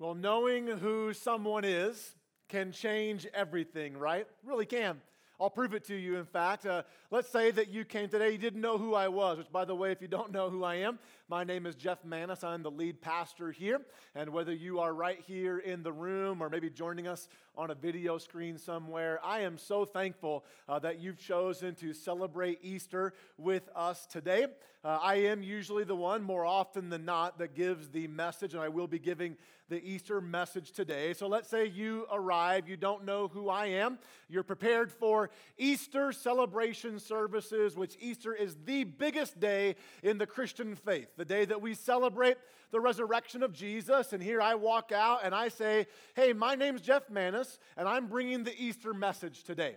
Well, knowing who someone is can change everything, right? Really can. I'll prove it to you, in fact. Let's say that you came today, you didn't know who I was, which, by the way, if you don't know who I am, my name is Jeff Maness. I'm the lead pastor here, and whether you are right here in the room or maybe joining us on a video screen somewhere, I am so thankful that you've chosen to celebrate Easter with us today. I am usually the one, more often than not, that gives the message, and I will be giving the Easter message today. So let's say you arrive, you don't know who I am, you're prepared for Easter celebration services, which Easter is the biggest day in the Christian faith, the day that we celebrate the resurrection of Jesus. And here I walk out and I say, hey, my name's Jeff Maness, and I'm bringing the Easter message today.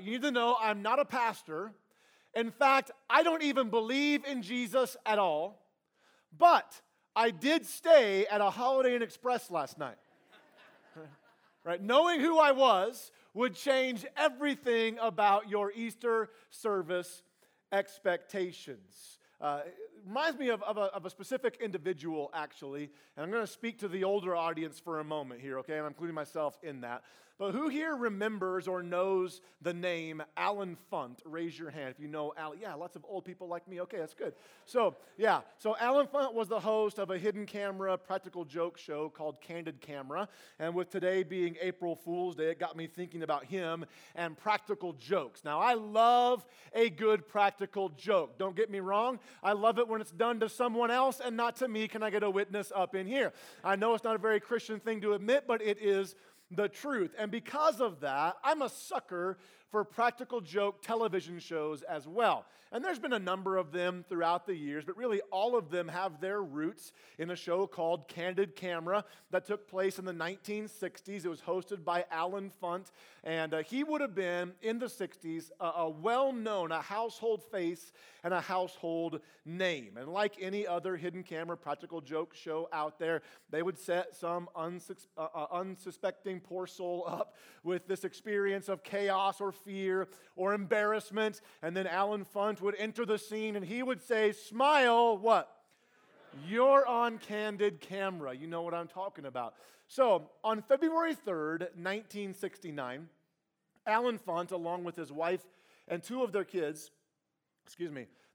You need to know I'm not a pastor. In fact, I don't even believe in Jesus at all, but I did stay at a Holiday Inn Express last night. Right? Knowing who I was would change everything about your Easter service expectations. Reminds me of a specific individual, actually, and I'm going to speak to the older audience for a moment here, okay, and I'm including myself in that. But who here remembers or knows the name Alan Funt? Raise your hand if you know Alan. Yeah, lots of old people like me. Okay, that's good. So, yeah, so Alan Funt was the host of a hidden camera practical joke show called Candid Camera, and with today being April Fool's Day, it got me thinking about him and practical jokes. Now, I love a good practical joke. Don't get me wrong. I love it when it's done to someone else and not to me. Can I get a witness up in here? I know it's not a very Christian thing to admit, but it is the truth. And because of that, I'm a sucker for practical joke television shows as well. And there's been a number of them throughout the years, but really all of them have their roots in a show called Candid Camera that took place in the 1960s. It was hosted by Alan Funt, and he would have been, in the 60s, a well-known, a household face and a household name. And like any other hidden camera practical joke show out there, they would set some unsuspecting poor soul up with this experience of chaos or fear or embarrassment, and then Alan Funt would enter the scene and he would say, smile, what? You're on Candid Camera. You know what I'm talking about. So on February 3rd, 1969, Alan Funt, along with his wife and two of their kids,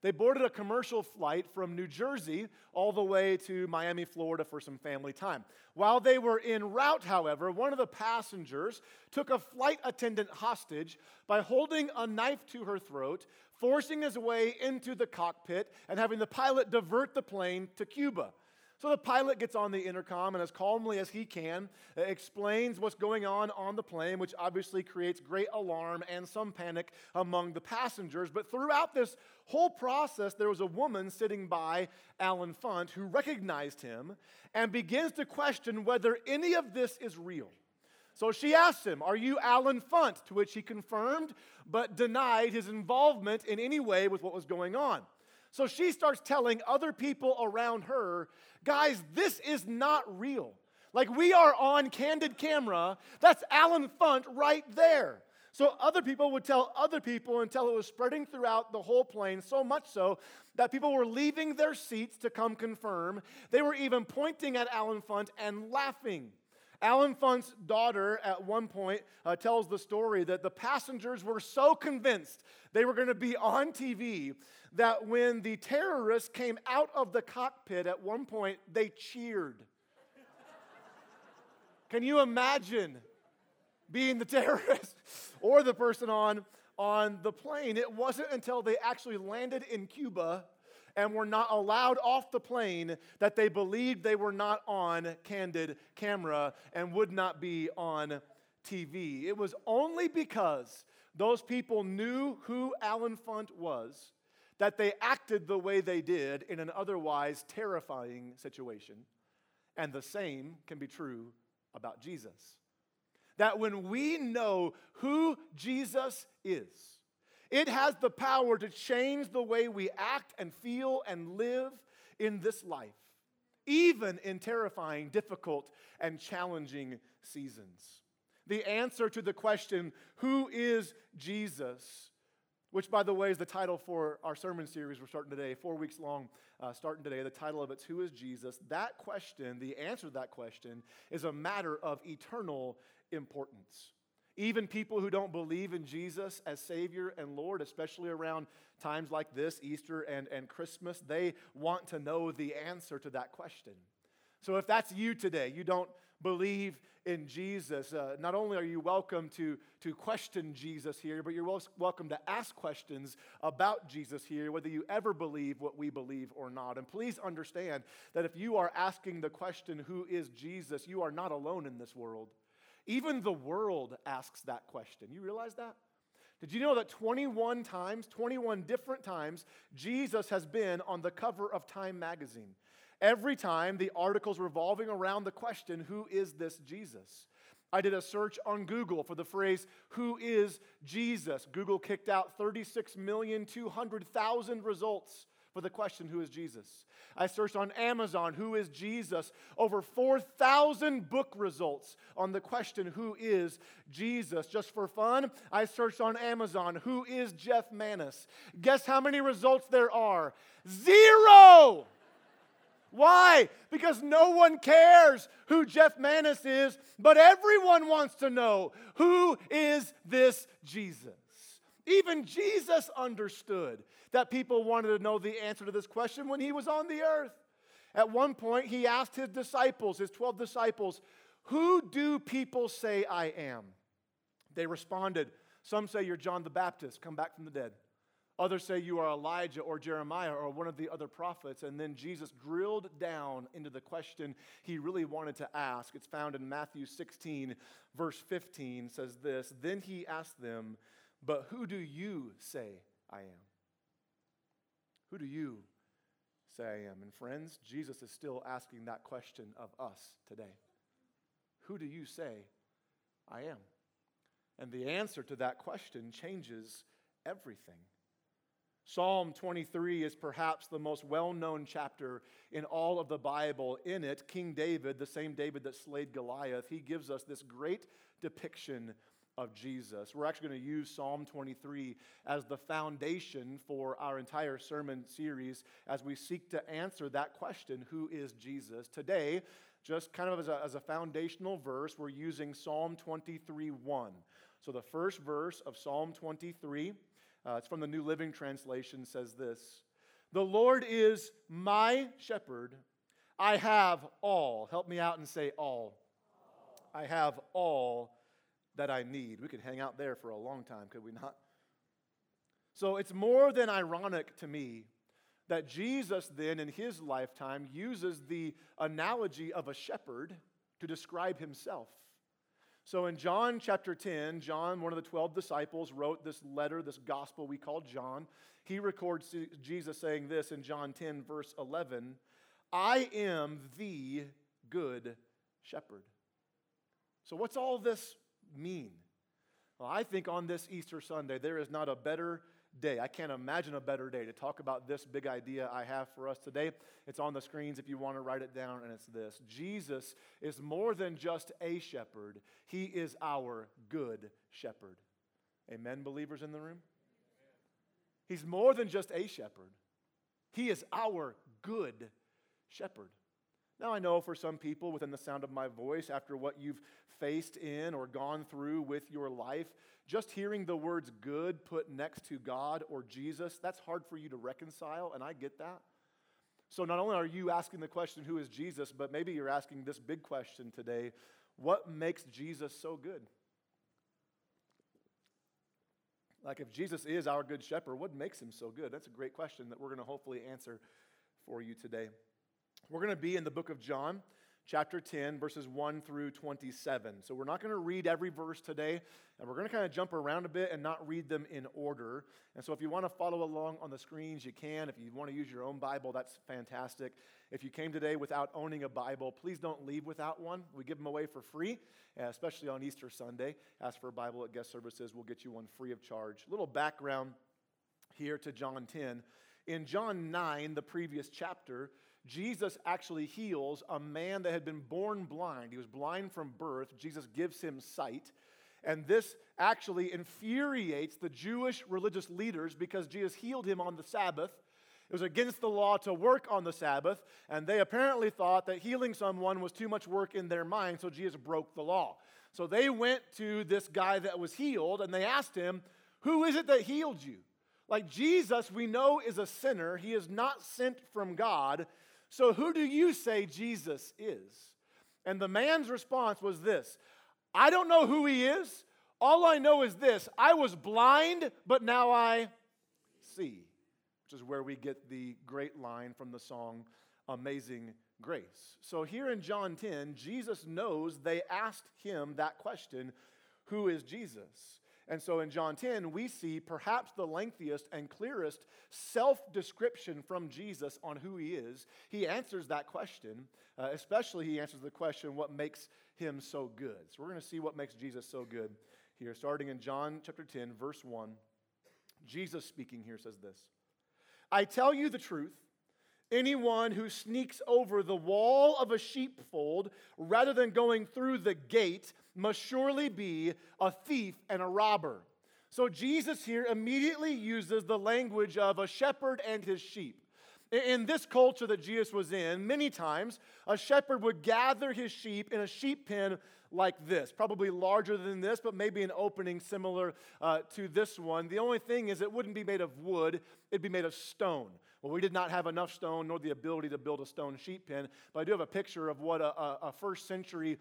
they boarded a commercial flight from New Jersey all the way to Miami, Florida for some family time. While they were en route, however, one of the passengers took a flight attendant hostage by holding a knife to her throat, forcing his way into the cockpit, and having the pilot divert the plane to Cuba. So the pilot gets on the intercom and as calmly as he can explains what's going on the plane, which obviously creates great alarm and some panic among the passengers. But throughout this whole process, there was a woman sitting by Alan Funt who recognized him and begins to question whether any of this is real. So she asked him, are you Alan Funt? To which he confirmed but denied his involvement in any way with what was going on. So she starts telling other people around her, guys, this is not real. Like, we are on Candid Camera. That's Alan Funt right there. So other people would tell other people until it was spreading throughout the whole plane, so much so that people were leaving their seats to come confirm. They were even pointing at Alan Funt and laughing. Alan Funt's daughter at one point tells the story that the passengers were so convinced they were going to be on TV that when the terrorists came out of the cockpit at one point, they cheered. Can you imagine being the terrorist or the person on the plane? It wasn't until they actually landed in Cuba and were not allowed off the plane that they believed they were not on Candid Camera and would not be on TV. It was only because those people knew who Alan Funt was that they acted the way they did in an otherwise terrifying situation. And the same can be true about Jesus. That when we know who Jesus is, it has the power to change the way we act and feel and live in this life, even in terrifying, difficult, and challenging seasons. The answer to the question, who is Jesus, which, by the way, is the title for our sermon series we're starting today, 4 weeks long, starting today. The title of it's, Who is Jesus? That question, the answer to that question, is a matter of eternal importance. Even people who don't believe in Jesus as Savior and Lord, especially around times like this, Easter and Christmas, they want to know the answer to that question. So if that's you today, you don't believe in Jesus, not only are you welcome to question Jesus here, but you're welcome to ask questions about Jesus here, whether you ever believe what we believe or not. And please understand that if you are asking the question, who is Jesus, you are not alone in this world. Even the world asks that question. You realize that? Did you know that 21 different times, Jesus has been on the cover of Time magazine? Every time, the article's revolving around the question, who is this Jesus? I did a search on Google for the phrase, who is Jesus? Google kicked out 36,200,000 results for the question, who is Jesus? I searched on Amazon, who is Jesus? Over 4,000 book results on the question, who is Jesus? Just for fun, I searched on Amazon, who is Jeff Maness? Guess how many results there are? Zero! Why? Because no one cares who Jeff Maness is, but everyone wants to know, who is this Jesus? Even Jesus understood that people wanted to know the answer to this question when he was on the earth. At one point, he asked his disciples, his 12 disciples, who do people say I am? They responded, some say you're John the Baptist, come back from the dead. Others say you are Elijah or Jeremiah or one of the other prophets. And then Jesus drilled down into the question he really wanted to ask. It's found in Matthew 16, verse 15, says this, then he asked them, but who do you say I am? Who do you say I am? And friends, Jesus is still asking that question of us today. Who do you say I am? And the answer to that question changes everything. Psalm 23 is perhaps the most well-known chapter in all of the Bible. In it, King David, the same David that slayed Goliath, he gives us this great depiction of Jesus. We're actually going to use Psalm 23 as the foundation for our entire sermon series as we seek to answer that question, who is Jesus? Today, just kind of as a foundational verse, we're using Psalm 23:1. So the first verse of Psalm 23, it's from the New Living Translation, says this, the Lord is my shepherd. I have all. Help me out and say all. I have all that I need. We could hang out there for a long time, could we not? So it's more than ironic to me that Jesus then in his lifetime uses the analogy of a shepherd to describe himself. So in John chapter 10, John, one of the 12 disciples, wrote this letter, this gospel we call John. He records Jesus saying this in John 10, verse 11, I am the good shepherd. So what's all this mean? Well, I think on this Easter Sunday, there is not a better day. I can't imagine a better day to talk about this big idea I have for us today. It's on the screens if you want to write it down, and it's this. Jesus is more than just a shepherd. He is our good shepherd. Amen, believers in the room? He's more than just a shepherd. He is our good shepherd. Now, I know for some people within the sound of my voice, after what you've faced in or gone through with your life, just hearing the words good put next to God or Jesus, that's hard for you to reconcile, and I get that. So not only are you asking the question, who is Jesus, but maybe you're asking this big question today, what makes Jesus so good? Like if Jesus is our good shepherd, what makes him so good? That's a great question that we're going to hopefully answer for you today. We're going to be in the book of John, chapter 10, verses 1 through 27. So we're not going to read every verse today, and we're going to kind of jump around a bit and not read them in order. And so if you want to follow along on the screens, you can. If you want to use your own Bible, that's fantastic. If you came today without owning a Bible, please don't leave without one. We give them away for free, especially on Easter Sunday. Ask for a Bible at guest services. We'll get you one free of charge. A little background here to John 10. In John 9, the previous chapter, Jesus actually heals a man that had been born blind. He was blind from birth. Jesus gives him sight. And this actually infuriates the Jewish religious leaders because Jesus healed him on the Sabbath. It was against the law to work on the Sabbath, and they apparently thought that healing someone was too much work in their mind, so Jesus broke the law. So they went to this guy that was healed, and they asked him, "Who is it that healed you?" Like, Jesus, we know, is a sinner. He is not sent from God. So who do you say Jesus is? And the man's response was this: "I don't know who he is. All I know is this: I was blind, but now I see." Which is where we get the great line from the song, Amazing Grace. So here in John 10, Jesus knows they asked him that question, who is Jesus? And so in John 10, we see perhaps the lengthiest and clearest self-description from Jesus on who he is. He answers that question, especially he answers the question, what makes him so good? So we're going to see what makes Jesus so good here. Starting in John chapter 10, verse 1, Jesus speaking here says this: "I tell you the truth, anyone who sneaks over the wall of a sheepfold rather than going through the gate must surely be a thief and a robber." So Jesus here immediately uses the language of a shepherd and his sheep. In this culture that Jesus was in, many times a shepherd would gather his sheep in a sheep pen like this, probably larger than this, but maybe an opening similar to this one. The only thing is it wouldn't be made of wood, it'd be made of stone. Well, we did not have enough stone nor the ability to build a stone sheep pen, but I do have a picture of what a first century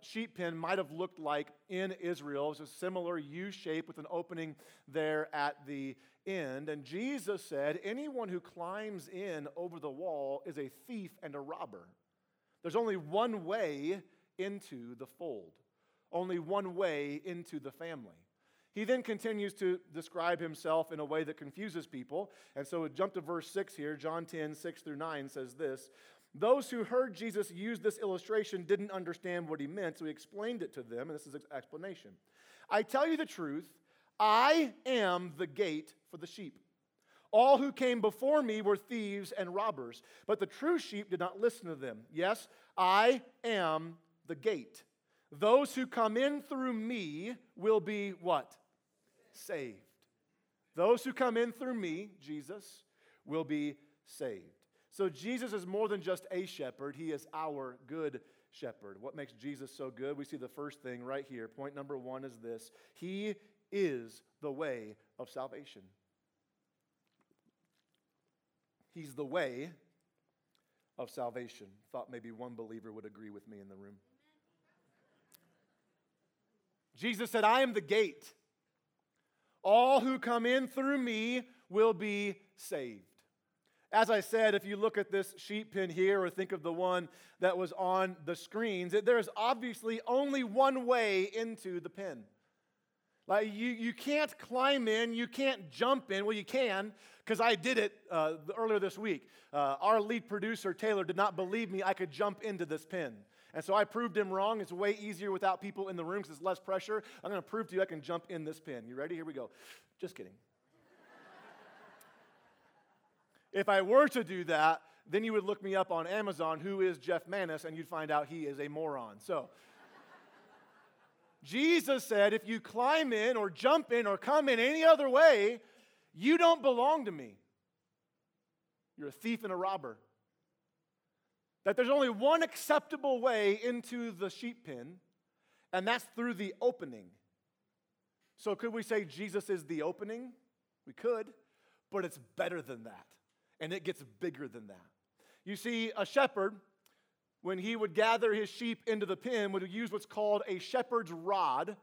sheep pen might have looked like in Israel. It's a similar U shape with an opening there at the end. And Jesus said, anyone who climbs in over the wall is a thief and a robber. There's only one way into the fold, only one way into the family. He then continues to describe himself in a way that confuses people. And so jump to verse 6 here, John 10, 6 through 9 says this: "Those who heard Jesus use this illustration didn't understand what he meant, so he explained it to them," and this is his explanation. "I tell you the truth, I am the gate for the sheep. All who came before me were thieves and robbers, but the true sheep did not listen to them. Yes, I am the gate. Those who come in through me will be" what? "Saved." Those who come in through me, Jesus, will be saved. So Jesus is more than just a shepherd. He is our good shepherd. What makes Jesus so good? We see the first thing right here. Point number one is this: he is the way of salvation. He's the way of salvation. Thought maybe one believer would agree with me in the room. Jesus said, "I am the gate. All who come in through me will be saved." As I said, if you look at this sheep pen here or think of the one that was on the screens, there is obviously only one way into the pen. Like, you can't climb in, you can't jump in. Well, you can, because I did it earlier this week. Our lead producer, Taylor, did not believe me I could jump into this pen. And so I proved him wrong. It's way easier without people in the room because there's less pressure. I'm going to prove to you I can jump in this pen. You ready? Here we go. Just kidding. If I were to do that, then you would look me up on Amazon, who is Jeff Maness, and you'd find out he is a moron. So Jesus said, if you climb in or jump in or come in any other way, you don't belong to me. You're a thief and a robber. That there's only one acceptable way into the sheep pen, and that's through the opening. So could we say Jesus is the opening? We could, but it's better than that, and it gets bigger than that. You see, a shepherd, when he would gather his sheep into the pen, would use what's called a shepherd's rod.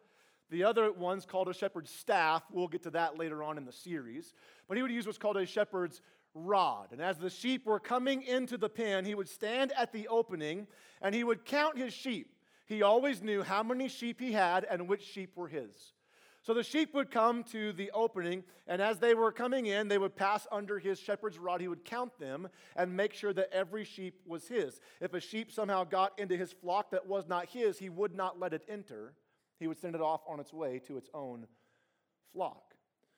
The other one's called a shepherd's staff. We'll get to that later on in the series. But he would use what's called a shepherd's rod. And as the sheep were coming into the pen, he would stand at the opening and he would count his sheep. He always knew how many sheep he had and which sheep were his. So the sheep would come to the opening, and as they were coming in, they would pass under his shepherd's rod. He would count them and make sure that every sheep was his. If a sheep somehow got into his flock that was not his, he would not let it enter. He would send it off on its way to its own flock.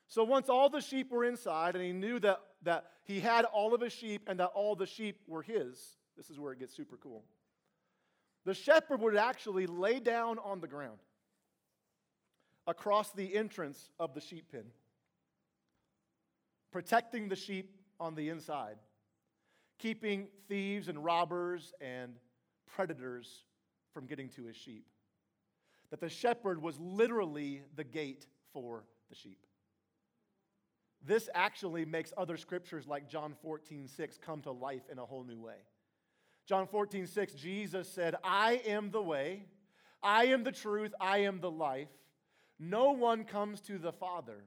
So once all the sheep were inside, and he knew that he had all of his sheep and that all the sheep were his, this is where it gets super cool. The shepherd would actually lay down on the ground. across the entrance of the sheep pen, protecting the sheep on the inside, keeping thieves and robbers and predators from getting to his sheep. That the shepherd was literally the gate for the sheep. This actually makes other scriptures like John 14:6 come to life in a whole new way. John 14:6, Jesus said, "I am the way, I am the truth, I am the life. No one comes to the Father.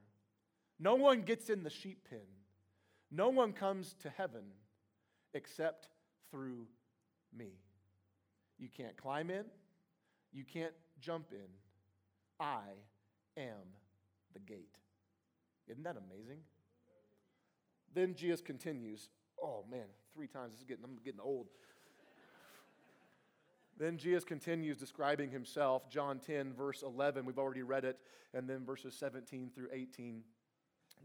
No one gets in the sheep pen. No one comes to heaven except through me. You can't climb in. You can't jump in. I am the gate." Isn't that amazing? Then Jesus continues. Oh man, 3 times. I'm getting old. Then Jesus continues describing himself. John 10, verse 11. We've already read it. And then verses 17 through 18.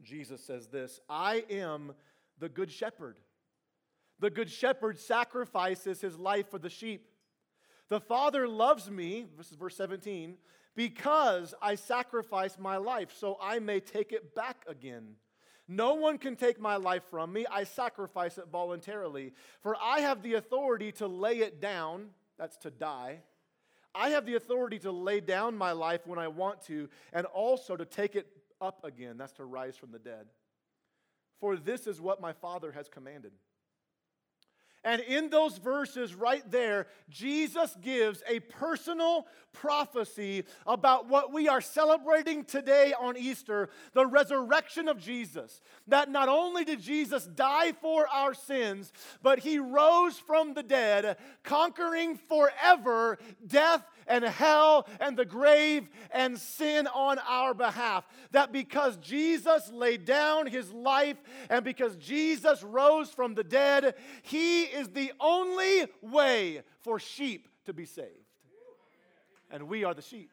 Jesus says this, "I am the good shepherd. The good shepherd sacrifices his life for the sheep. The Father loves me," this is verse 17, "because I sacrifice my life so I may take it back again. No one can take my life from me. I sacrifice it voluntarily. For I have the authority to lay it down," that's to die. "I have the authority to lay down my life when I want to, and also to take it up again," that's to rise from the dead. "For this is what my Father has commanded." And in those verses right there, Jesus gives a personal prophecy about what we are celebrating today on Easter, the resurrection of Jesus. That not only did Jesus die for our sins, but he rose from the dead, conquering forever death and hell and the grave and sin on our behalf. That because Jesus laid down his life and because Jesus rose from the dead, he is the only way for sheep to be saved. And we are the sheep.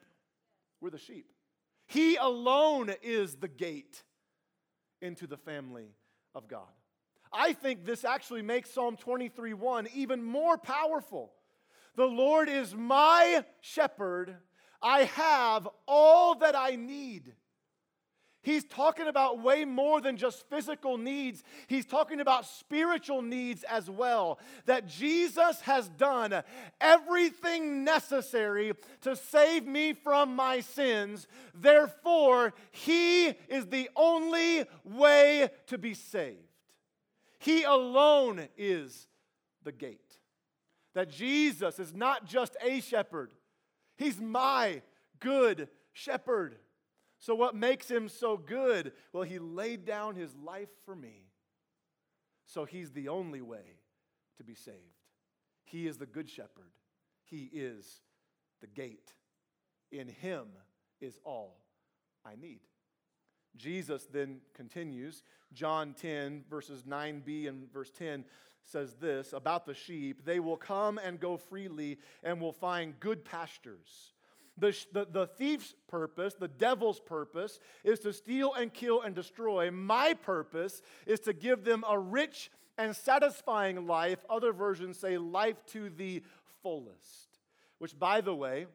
We're the sheep. He alone is the gate into the family of God. I think this actually makes Psalm 23:1 even more powerful. "The Lord is my shepherd. I have all that I need." He's talking about way more than just physical needs. He's talking about spiritual needs as well. That Jesus has done everything necessary to save me from my sins. Therefore, he is the only way to be saved. He alone is the gate. That Jesus is not just a shepherd. He's my good shepherd. So what makes him so good? Well, he laid down his life for me. So he's the only way to be saved. He is the good shepherd. He is the gate. In him is all I need. Jesus then continues. John 10, verses 9b and verse 10 says this about the sheep. "They will come and go freely and will find good pastures. The thief's purpose, the devil's purpose, is to steal and kill and destroy. My purpose is to give them a rich and satisfying life." Other versions say life to the fullest. Which, by the way,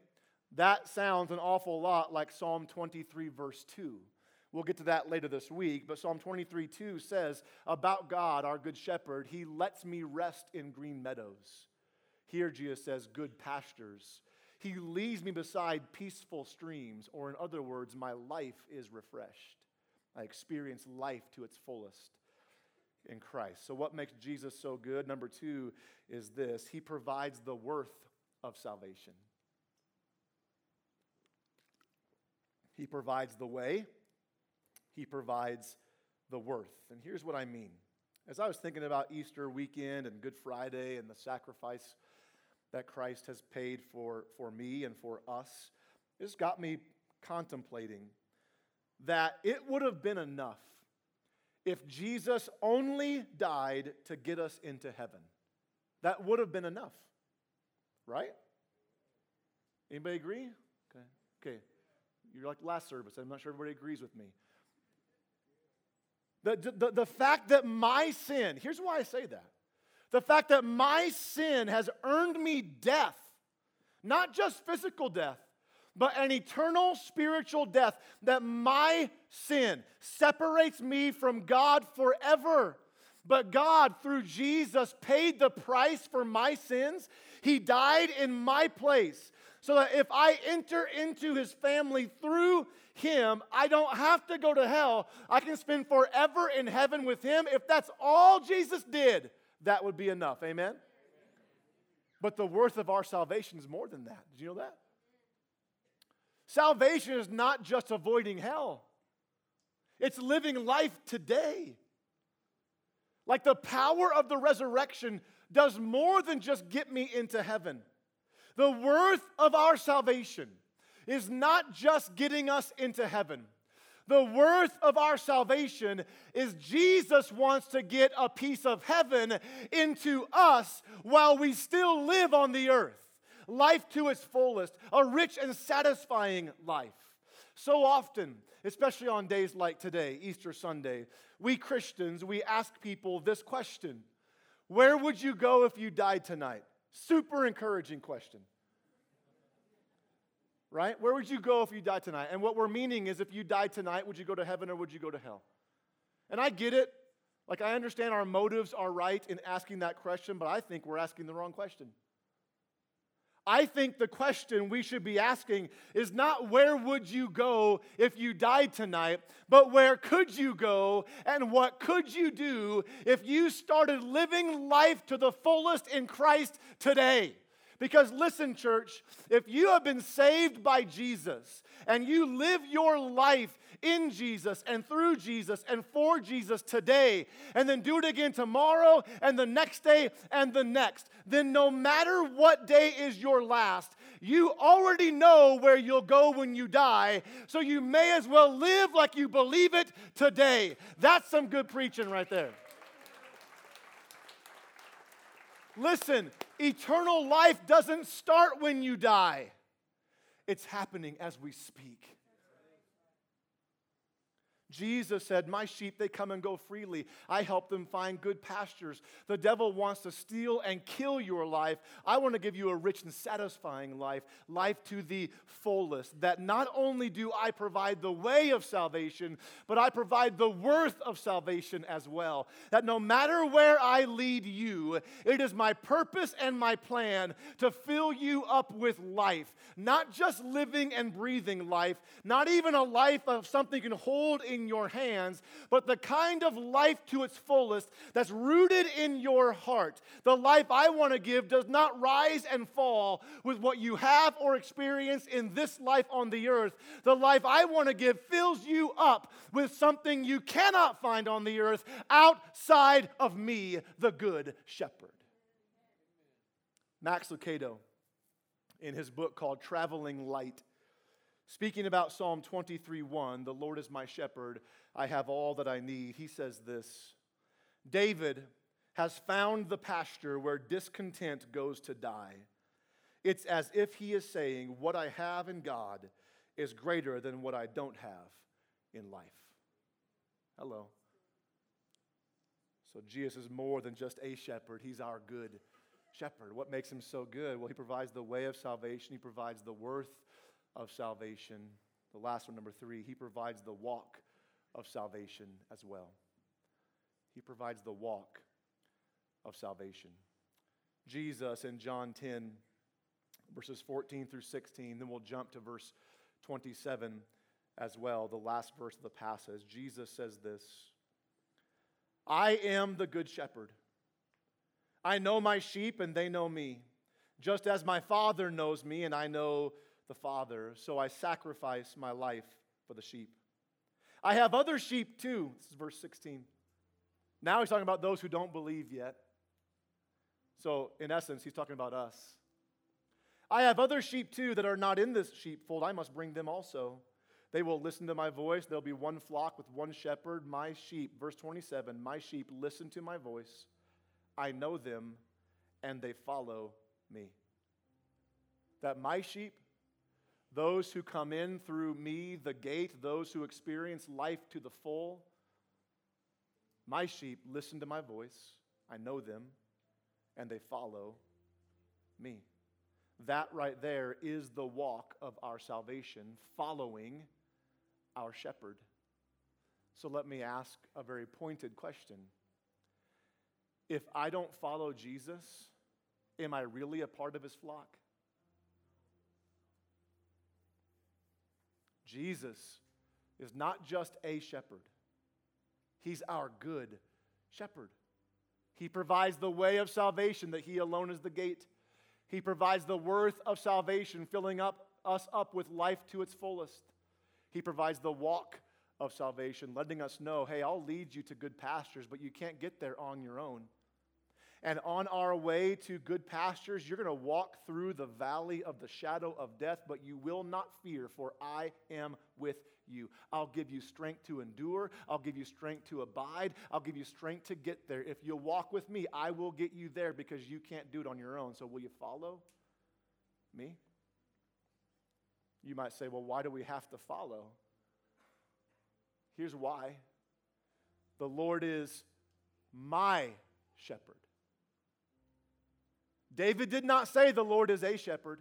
that sounds an awful lot like Psalm 23, verse 2. We'll get to that later this week. But Psalm 23:2 says about God, our good shepherd, "He lets me rest in green meadows." Here Jesus says good pastures. "He leads me beside peaceful streams," or in other words, my life is refreshed. I experience life to its fullest in Christ. So what makes Jesus so good? Number 2 is this. He provides the worth of salvation. He provides the way. He provides the worth. And here's what I mean. As I was thinking about Easter weekend and Good Friday and the sacrifice that Christ has paid for me and for us, this got me contemplating that it would have been enough if Jesus only died to get us into heaven. That would have been enough, right? Anybody agree? Okay. You're like last service. I'm not sure everybody agrees with me. The fact that my sin, here's why I say that. The fact that my sin has earned me death, not just physical death, but an eternal spiritual death, that my sin separates me from God forever. But God, through Jesus, paid the price for my sins. He died in my place so that if I enter into his family through him, I don't have to go to hell. I can spend forever in heaven with him. If that's all Jesus did, that would be enough. Amen? But the worth of our salvation is more than that. Did you know that? Salvation is not just avoiding hell. It's living life today. Like the power of the resurrection does more than just get me into heaven. The worth of our salvation is not just getting us into heaven. The worth of our salvation is Jesus wants to get a piece of heaven into us while we still live on the earth. Life to its fullest, a rich and satisfying life. So often, especially on days like today, Easter Sunday, we Christians, we ask people this question: where would you go if you died tonight? Super encouraging question. Right? Where would you go if you died tonight? And what we're meaning is, if you died tonight, would you go to heaven or would you go to hell? And I get it. Like, I understand our motives are right in asking that question, but I think we're asking the wrong question. I think the question we should be asking is not where would you go if you died tonight, but where could you go and what could you do if you started living life to the fullest in Christ today? Because listen, church, if you have been saved by Jesus and you live your life in Jesus and through Jesus and for Jesus today, and then do it again tomorrow and the next day and the next, then no matter what day is your last, you already know where you'll go when you die, so you may as well live like you believe it today. That's some good preaching right there. Listen, eternal life doesn't start when you die. It's happening as we speak. Jesus said, my sheep, they come and go freely. I help them find good pastures. The devil wants to steal and kill your life. I want to give you a rich and satisfying life, life to the fullest, that not only do I provide the way of salvation, but I provide the worth of salvation as well. That no matter where I lead you, it is my purpose and my plan to fill you up with life, not just living and breathing life, not even a life of something you can hold in your hands, but the kind of life to its fullest that's rooted in your heart. The life I want to give does not rise and fall with what you have or experience in this life on the earth. The life I want to give fills you up with something you cannot find on the earth outside of me, the Good Shepherd. Max Lucado, in his book called Traveling Light, speaking about Psalm 23:1, the Lord is my shepherd, I have all that I need, he says this: David has found the pasture where discontent goes to die. It's as if he is saying, what I have in God is greater than what I don't have in life. Hello. So Jesus is more than just a shepherd. He's our good shepherd. What makes him so good? Well, he provides the way of salvation. He provides the worth of salvation. The last one, number 3, he provides the walk of salvation as well. He provides the walk of salvation. Jesus in John 10, verses 14 through 16, then we'll jump to verse 27 as well, the last verse of the passage. Jesus says this: I am the good shepherd. I know my sheep and they know me, just as my Father knows me and I know the Father, so I sacrifice my life for the sheep. I have other sheep too. This is verse 16. Now he's talking about those who don't believe yet. So in essence, he's talking about us. I have other sheep too that are not in this sheepfold. I must bring them also. They will listen to my voice. There'll be one flock with one shepherd. My sheep, verse 27, my sheep listen to my voice. I know them and they follow me. That my sheep, those who come in through me, the gate, those who experience life to the full, my sheep listen to my voice, I know them, and they follow me. That right there is the walk of our salvation, following our shepherd. So let me ask a very pointed question. If I don't follow Jesus, am I really a part of his flock? Jesus is not just a shepherd. He's our good shepherd. He provides the way of salvation, that he alone is the gate. He provides the worth of salvation, filling us up with life to its fullest. He provides the walk of salvation, letting us know, hey, I'll lead you to good pastures, but you can't get there on your own. And on our way to good pastures, you're going to walk through the valley of the shadow of death, but you will not fear, for I am with you. I'll give you strength to endure. I'll give you strength to abide. I'll give you strength to get there. If you'll walk with me, I will get you there, because you can't do it on your own. So will you follow me? You might say, well, why do we have to follow? Here's why. The Lord is my shepherd. David did not say the Lord is a shepherd.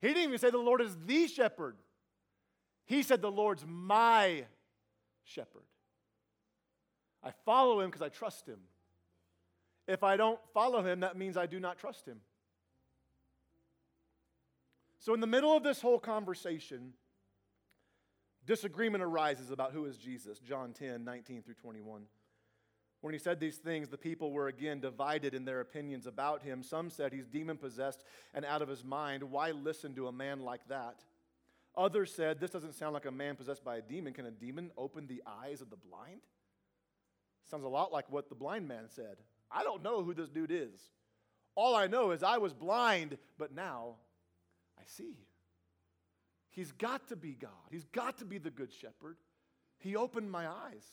He didn't even say the Lord is the shepherd. He said the Lord's my shepherd. I follow him because I trust him. If I don't follow him, that means I do not trust him. So in the middle of this whole conversation, disagreement arises about who is Jesus. John 10:19 through 21. When he said these things, the people were again divided in their opinions about him. Some said he's demon-possessed and out of his mind. Why listen to a man like that? Others said, this doesn't sound like a man possessed by a demon. Can a demon open the eyes of the blind? Sounds a lot like what the blind man said. I don't know who this dude is. All I know is I was blind, but now I see. He's got to be God. He's got to be the good shepherd. He opened my eyes.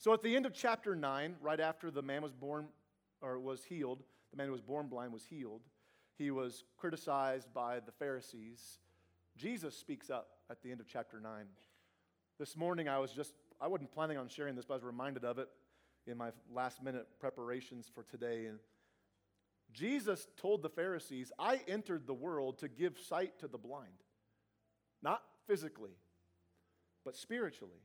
So at the end of chapter 9, right after the man was born, or was healed, the man who was born blind was healed, he was criticized by the Pharisees. Jesus speaks up at the end of chapter 9. This morning I wasn't planning on sharing this, but I was reminded of it in my last minute preparations for today. And Jesus told the Pharisees, I entered the world to give sight to the blind. Not physically, but spiritually.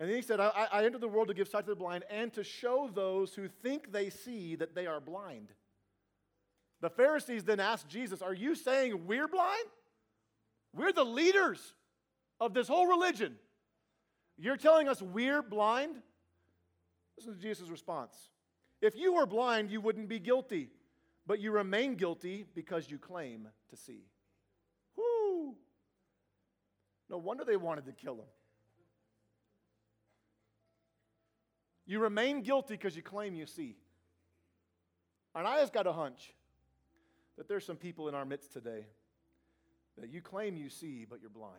And then he said, I entered the world to give sight to the blind and to show those who think they see that they are blind. The Pharisees then asked Jesus, are you saying we're blind? We're the leaders of this whole religion. You're telling us we're blind? Listen to Jesus' response. If you were blind, you wouldn't be guilty, but you remain guilty because you claim to see. Whoo! No wonder they wanted to kill him. You remain guilty because you claim you see. And I just got a hunch that there's some people in our midst today that you claim you see, but you're blind.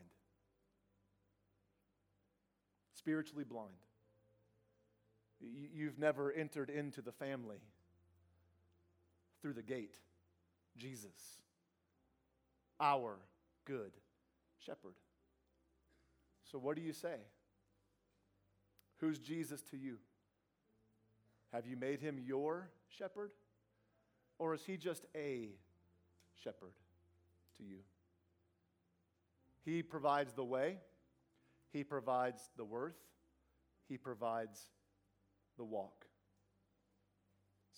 Spiritually blind. You've never entered into the family through the gate. Jesus, our good shepherd. So what do you say? Who's Jesus to you? Have you made him your shepherd? Or is he just a shepherd to you? He provides the way. He provides the worth. He provides the walk.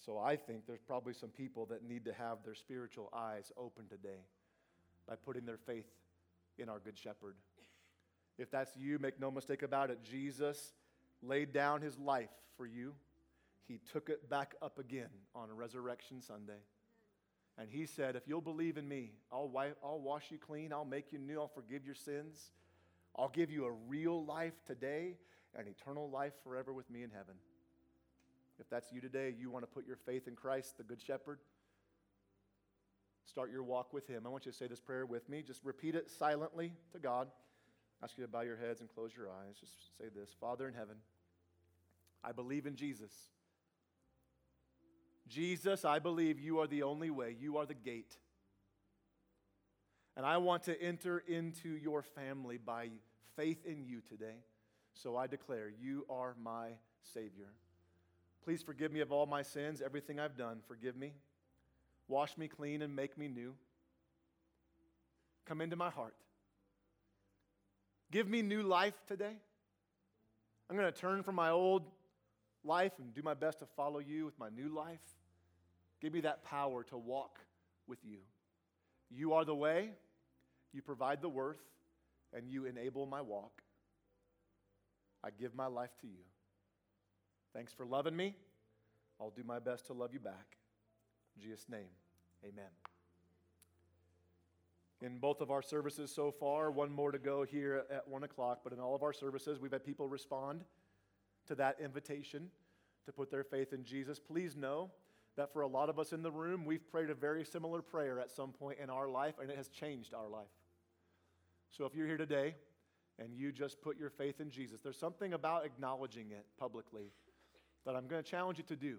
So I think there's probably some people that need to have their spiritual eyes open today by putting their faith in our good shepherd. If that's you, make no mistake about it, Jesus laid down his life for you. He took it back up again on Resurrection Sunday. And he said, if you'll believe in me, I'll wash you clean. I'll make you new. I'll forgive your sins. I'll give you a real life today and eternal life forever with me in heaven. If that's you today, you want to put your faith in Christ, the Good Shepherd, start your walk with him. I want you to say this prayer with me. Just repeat it silently to God. I ask you to bow your heads and close your eyes. Just say this. Father in heaven, I believe in Jesus. Jesus, I believe you are the only way. You are the gate. And I want to enter into your family by faith in you today. So I declare you are my Savior. Please forgive me of all my sins, everything I've done. Forgive me. Wash me clean and make me new. Come into my heart. Give me new life today. I'm going to turn from my old life and do my best to follow you with my new life. Give me that power to walk with you. You are the way, you provide the worth, and you enable my walk. I give my life to you. Thanks for loving me. I'll do my best to love you back. In Jesus' name, amen. In both of our services so far, one more to go here at 1 o'clock, but in all of our services, we've had people respond to that invitation to put their faith in Jesus. Please know that for a lot of us in the room, we've prayed a very similar prayer at some point in our life, and it has changed our life. So if you're here today and you just put your faith in Jesus, there's something about acknowledging it publicly that I'm going to challenge you to do.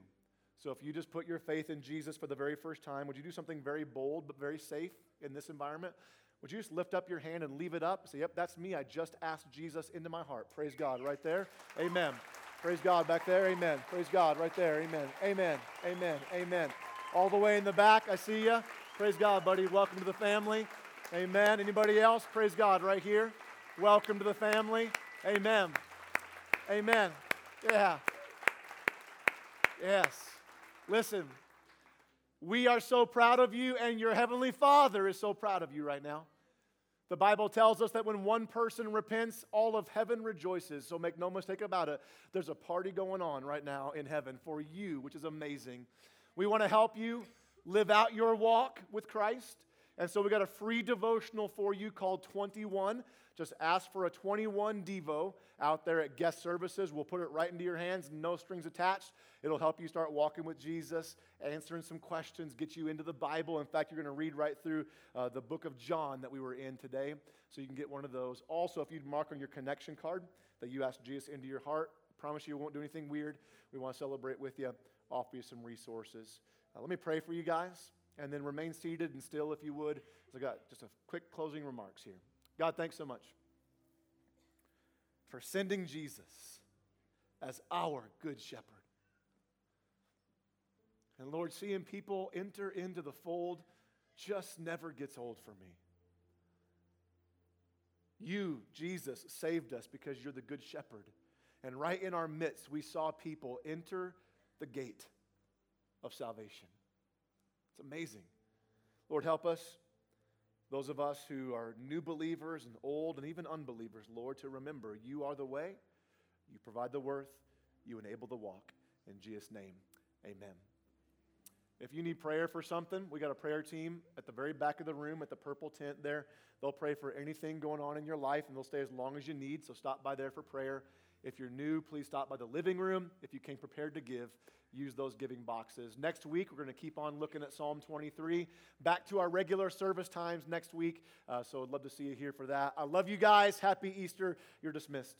So if you just put your faith in Jesus for the very first time, would you do something very bold but very safe in this environment? Would you just lift up your hand and leave it up? Say, yep, that's me. I just asked Jesus into my heart. Praise God right there. Amen. Praise God back there. Amen. Praise God right there. Amen. Amen. Amen. Amen. All the way in the back, I see you. Praise God, buddy. Welcome to the family. Amen. Anybody else? Praise God right here. Welcome to the family. Amen. Amen. Yeah. Yes. Listen, we are so proud of you, and your Heavenly Father is so proud of you right now. The Bible tells us that when one person repents, all of heaven rejoices. So make no mistake about it. There's a party going on right now in heaven for you, which is amazing. We want to help you live out your walk with Christ. And so we got a free devotional for you called 21. Just ask for a 21 Devo out there at guest services. We'll put it right into your hands, no strings attached. It'll help you start walking with Jesus, answering some questions, get you into the Bible. In fact, you're going to read right through the book of John that we were in today, so you can get one of those. Also, if you'd mark on your connection card that you asked Jesus into your heart, I promise you won't do anything weird. We want to celebrate with you, offer you some resources. Let me pray for you guys, and then remain seated and still if you would. So I got just a quick closing remarks here. God, thanks so much for sending Jesus as our good shepherd. And Lord, seeing people enter into the fold just never gets old for me. You, Jesus, saved us because you're the good shepherd. And right in our midst, we saw people enter the gate of salvation. It's amazing. Lord, help us, those of us who are new believers and old and even unbelievers, Lord, to remember you are the way, you provide the worth, you enable the walk. In Jesus' name, amen. If you need prayer for something, we got a prayer team at the very back of the room at the purple tent there. They'll pray for anything going on in your life, and they'll stay as long as you need, so stop by there for prayer. If you're new, please stop by the living room. If you came prepared to give, use those giving boxes. Next week, we're going to keep on looking at Psalm 23. Back to our regular service times next week. So I'd love to see you here for that. I love you guys. Happy Easter. You're dismissed.